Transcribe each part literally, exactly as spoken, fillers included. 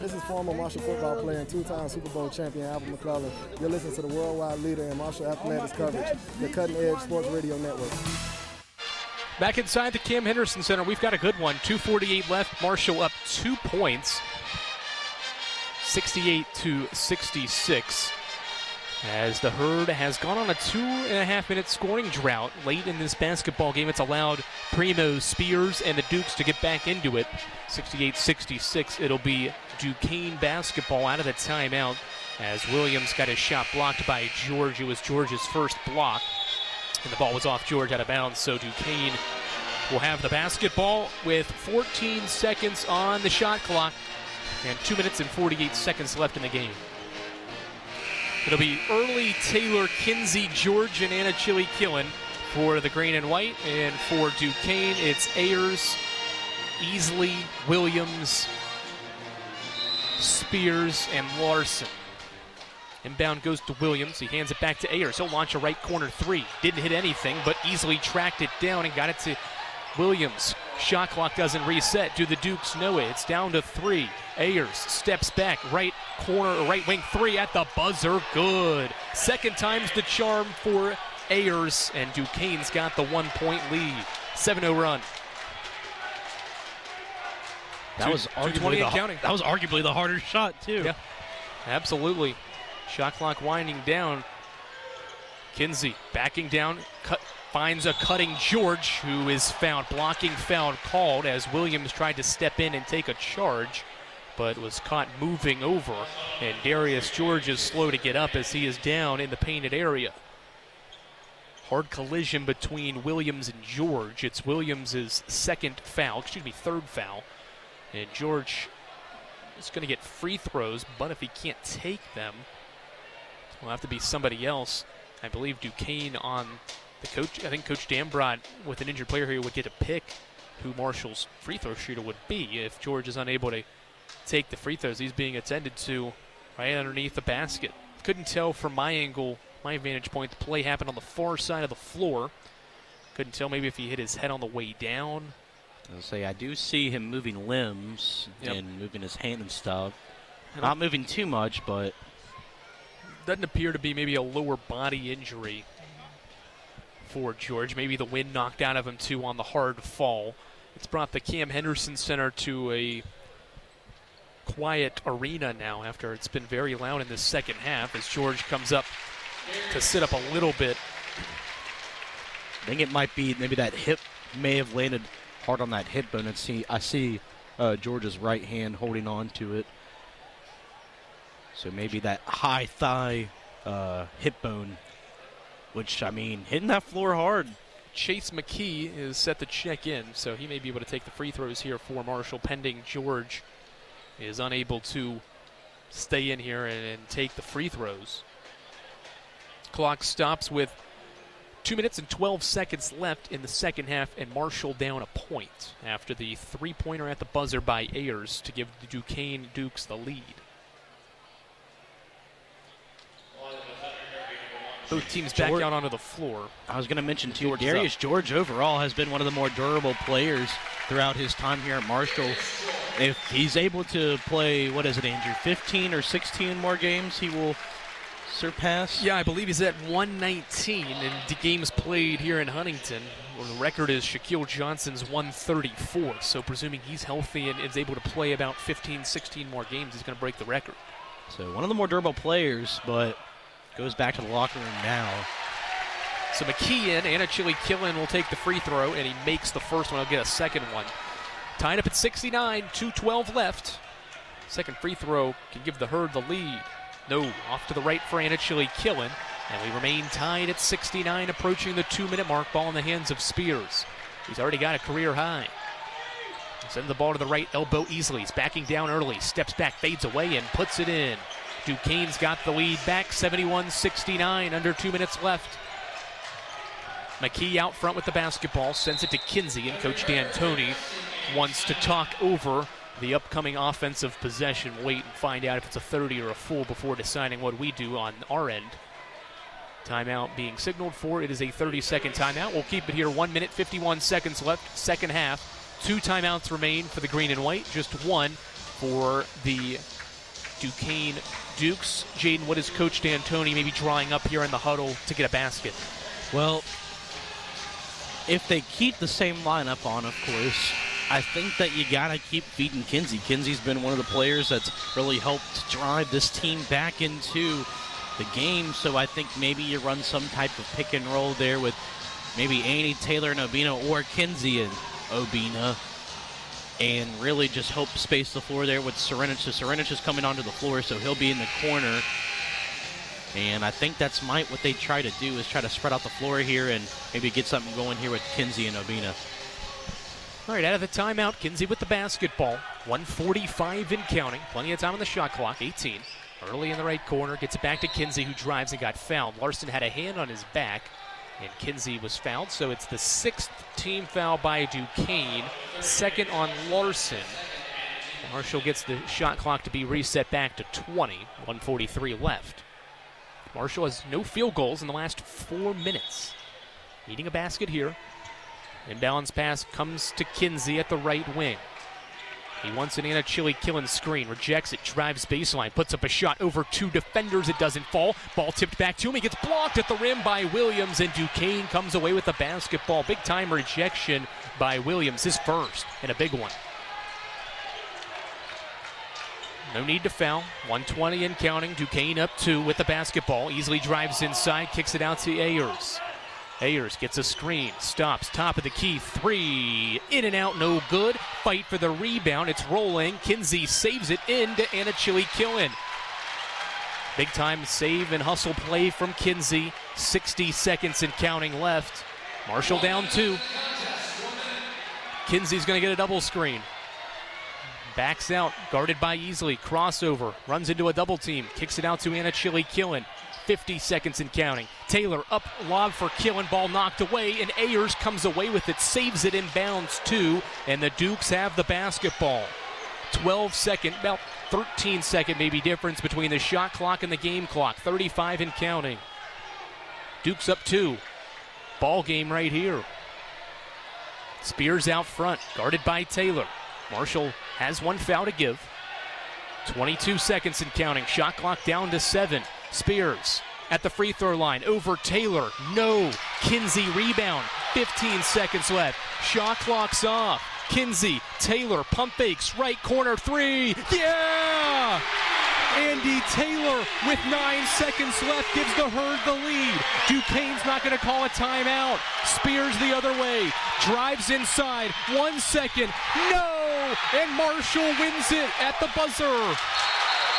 This is former Marshall football player and two-time Super Bowl champion Alvin McCullough. You're listening to the worldwide leader in Marshall athletics coverage, the Cutting Edge Sports Radio Network. Back inside the Cam Henderson Center, we've got a good one. two forty-eight left, Marshall up two points, sixty-eight to sixty-six. As the Herd has gone on a two-and-a-half-minute scoring drought late in this basketball game. It's allowed Primo Spears and the Dukes to get back into it. sixty-eight sixty-six, it'll be Duquesne basketball out of the timeout as Williams got his shot blocked by George. It was George's first block, and the ball was off George out of bounds, so Duquesne will have the basketball with fourteen seconds on the shot clock and two minutes and forty-eight seconds left in the game. It'll be Early, Taylor, Kinsey, George, and Anachilikilen for the green and white. And for Duquesne, it's Ayers, Easley, Williams, Spears, and Larson. Inbound goes to Williams. He hands it back to Ayers. He'll launch a right corner three. Didn't hit anything, but Easley tracked it down and got it to Williams. Shot clock doesn't reset. Do the Dukes know it? It's down to three. Ayers steps back, right corner, right wing three at the buzzer. Good. Second time's the charm for Ayers, and Duquesne's got the one-point lead. seven oh run. That was arguably the, counting. That was arguably the harder shot, too. Yeah, absolutely. Shot clock winding down. Kinsey backing down, cut. Finds a cutting George, who is found. Blocking foul called as Williams tried to step in and take a charge, but was caught moving over. And Darius George is slow to get up as he is down in the painted area. Hard collision between Williams and George. It's Williams' second foul, excuse me, third foul. And George is going to get free throws, but if he can't take them, it'll have to be somebody else. I believe Duquesne on... The coach, I think Coach Dambrot, with an injured player here, would get to pick who Marshall's free throw shooter would be if George is unable to take the free throws. He's being attended to right underneath the basket. Couldn't tell from my angle, my vantage point, the play happened on the far side of the floor. Couldn't tell maybe if he hit his head on the way down. I'll say I do see him moving limbs yep. and moving his hand and stuff. And Not I'm, moving too much, but doesn't appear to be maybe a lower body injury for George. Maybe the wind knocked out of him, too, on the hard fall. It's brought the Cam Henderson Center to a quiet arena now after it's been very loud in the second half as George comes up to sit up a little bit. I think it might be maybe that hip may have landed hard on that hip bone. And see, I see uh, George's right hand holding on to it. So maybe that high thigh uh, hip bone, which, I mean, hitting that floor hard. Chase McKee is set to check in, so he may be able to take the free throws here for Marshall, pending George is unable to stay in here and, and take the free throws. Clock stops with two minutes and twelve seconds left in the second half, and Marshall down a point after the three-pointer at the buzzer by Ayers to give the Duquesne Dukes the lead. Both teams back George, out onto the floor. I was going to mention, too, George Darius George overall has been one of the more durable players throughout his time here at Marshall. If he's able to play, what is it, Andrew, fifteen or sixteen more games, he will surpass? Yeah, I believe he's at one nineteen in the games played here in Huntington. Well, the record is Shaquille Johnson's one thirty-four, so presuming he's healthy and is able to play about fifteen, sixteen more games, he's going to break the record. So one of the more durable players, but... goes back to the locker room now. So McKee in, Anachilikilen will take the free throw, and he makes the first one. He'll get a second one. Tied up at sixty-nine, two twelve left. Second free throw can give the Herd the lead. No, off to the right for Anachilikilen, and we remain tied at sixty-nine, approaching the two-minute mark. Ball in the hands of Spears. He's already got a career high. Send the ball to the right elbow easily. He's backing down early. Steps back, fades away, and puts it in. Duquesne's got the lead back, seventy-one sixty-nine, under two minutes left. McKee out front with the basketball, sends it to Kinsey, and Coach D'Antoni wants to talk over the upcoming offensive possession. Wait and find out if it's a thirty or a full before deciding what we do on our end. Timeout being signaled for. It is a thirty-second timeout. We'll keep it here. one minute, fifty-one seconds left, second half. Two timeouts remain for the green and white, just one for the Duquesne Dukes. Jaden, what is Coach D'Antoni maybe drawing up here in the huddle to get a basket? Well, if they keep the same lineup on, of course, I think that you got to keep feeding Kinsey. Kinsey's been one of the players that's really helped drive this team back into the game, so I think maybe you run some type of pick and roll there with maybe Andy Taylor and Obinna, or Kinsey and Obinna, and really just hope space the floor there with Šerenjić. So Šerenjić is coming onto the floor, so he'll be in the corner. And I think that's might what they try to do is try to spread out the floor here and maybe get something going here with Kinsey and Obinna. All right, out of the timeout, Kinsey with the basketball. one forty-five and counting. Plenty of time on the shot clock, eighteen. Early in the right corner, gets it back to Kinsey, who drives and got fouled. Larson had a hand on his back, and Kinsey was fouled. So it's the sixth team foul by Duquesne, second on Larson. Marshall gets the shot clock to be reset back to twenty. one forty-three left. Marshall has no field goals in the last four minutes. Needing a basket here. Inbounds pass comes to Kinsey at the right wing. He wants an Anachilikilen screen, rejects it, drives baseline, puts up a shot over two defenders. It doesn't fall. Ball tipped back to him. He gets blocked at the rim by Williams, and Duquesne comes away with the basketball. Big-time rejection by Williams, his first, and a big one. No need to foul. one twenty and counting. Duquesne up two with the basketball. Easily drives inside, kicks it out to Ayers. Ayers gets a screen, stops, top of the key, three, in and out, no good. Fight for the rebound, it's rolling. Kinsey saves it into Anachilikilen. Big time save and hustle play from Kinsey. sixty seconds and counting left. Marshall down two. Kinsey's gonna get a double screen. Backs out, guarded by Easley, crossover, runs into a double team, kicks it out to Anachilikilen. fifty seconds and counting. Taylor up, lob for Killen, ball knocked away, and Ayers comes away with it, saves it inbounds too, and the Dukes have the basketball. twelve second, about thirteen second maybe difference between the shot clock and the game clock. thirty-five and counting. Dukes up two. Ball game right here. Spears out front, guarded by Taylor. Marshall has one foul to give. twenty-two seconds and counting. Shot clock down to seven. Spears at the free throw line, over Taylor, no, Kinsey rebound, fifteen seconds left, shot clock's off, Kinsey, Taylor, pump fakes, right corner, three, yeah! Andy Taylor with nine seconds left gives the Herd the lead. Duquesne's not going to call a timeout. Spears the other way, drives inside, one second, no! And Marshall wins it at the buzzer.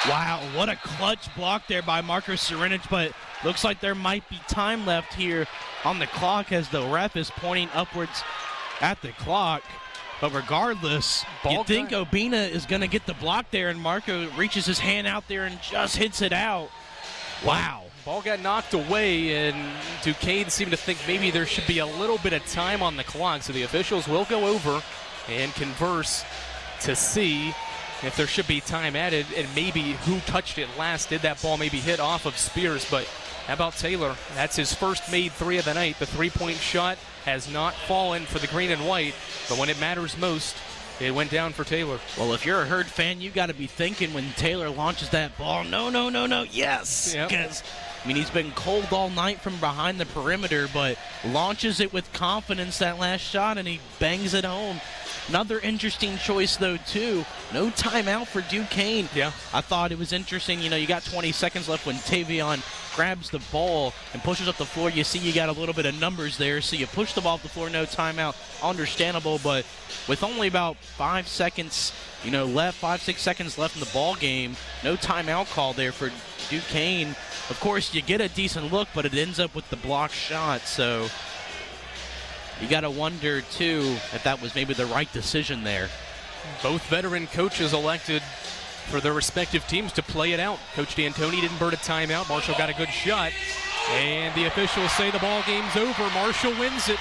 Wow, what a clutch block there by Marcos Šerenjić, but looks like there might be time left here on the clock as the ref is pointing upwards at the clock. But regardless, Ball you think gun. Obinna is going to get the block there, and Marco reaches his hand out there and just hits it out. Wow. Ball got knocked away, and Duquesne seemed to think maybe there should be a little bit of time on the clock, so the officials will go over and converse to see if there should be time added, and maybe who touched it last. Did that ball maybe hit off of Spears? But how about Taylor? That's his first made three of the night. The three-point shot has not fallen for the green and white, but when it matters most, it went down for Taylor. Well, if you're a Herd fan, you got to be thinking when Taylor launches that ball, no, no, no, no, yes. Yep. 'Cause, I mean, he's been cold all night from behind the perimeter, but launches it with confidence that last shot, and he bangs it home. Another interesting choice, though, too. No timeout for Duquesne. Yeah. I thought it was interesting. You know, you got twenty seconds left when Tavion grabs the ball and pushes up the floor. You see you got a little bit of numbers there, so you push the ball off the floor, no timeout. Understandable, but with only about five seconds, you know, left, five, six seconds left in the ball game, no timeout call there for Duquesne. Of course, you get a decent look, but it ends up with the block shot, so you got to wonder, too, if that was maybe the right decision there. Both veteran coaches elected for their respective teams to play it out. Coach D'Antoni didn't burn a timeout. Marshall got a good shot. And the officials say the ball game's over. Marshall wins it.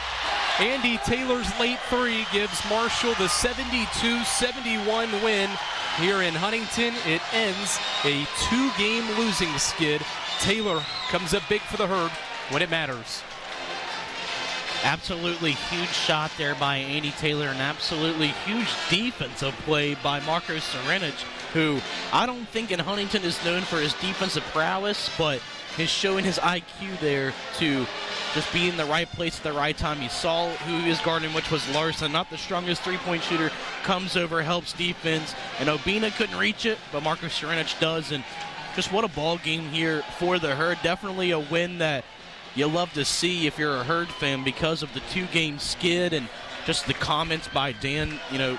Andy Taylor's late three gives Marshall the seventy-two seventy-one win here in Huntington. It ends a two-game losing skid. Taylor comes up big for the Herd when it matters. Absolutely huge shot there by Andy Taylor, and absolutely huge defensive play by Marcos Šerenjić, who I don't think in Huntington is known for his defensive prowess, but is showing his I Q there to just be in the right place at the right time. He saw who he was guarding, which was Larson, not the strongest three-point shooter, comes over, helps defense, and Obinna couldn't reach it, but Marcos Šerenjić does, and just what a ball game here for the Herd. Definitely a win that you love to see if you're a Herd fan because of the two-game skid and just the comments by Dan, you know,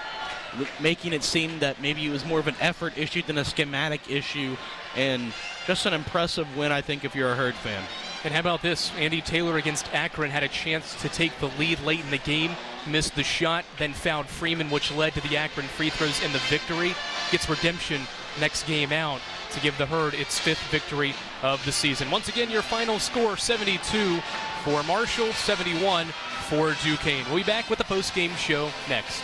making it seem that maybe it was more of an effort issue than a schematic issue, and just an impressive win, I think, if you're a Herd fan. And how about this? Andy Taylor against Akron had a chance to take the lead late in the game, missed the shot, then fouled Freeman, which led to the Akron free throws and the victory. Gets redemption next game out to give the Herd its fifth victory of the season. Once again, your final score, seventy-two for Marshall, seventy-one for Duquesne. We'll be back with the post-game show next.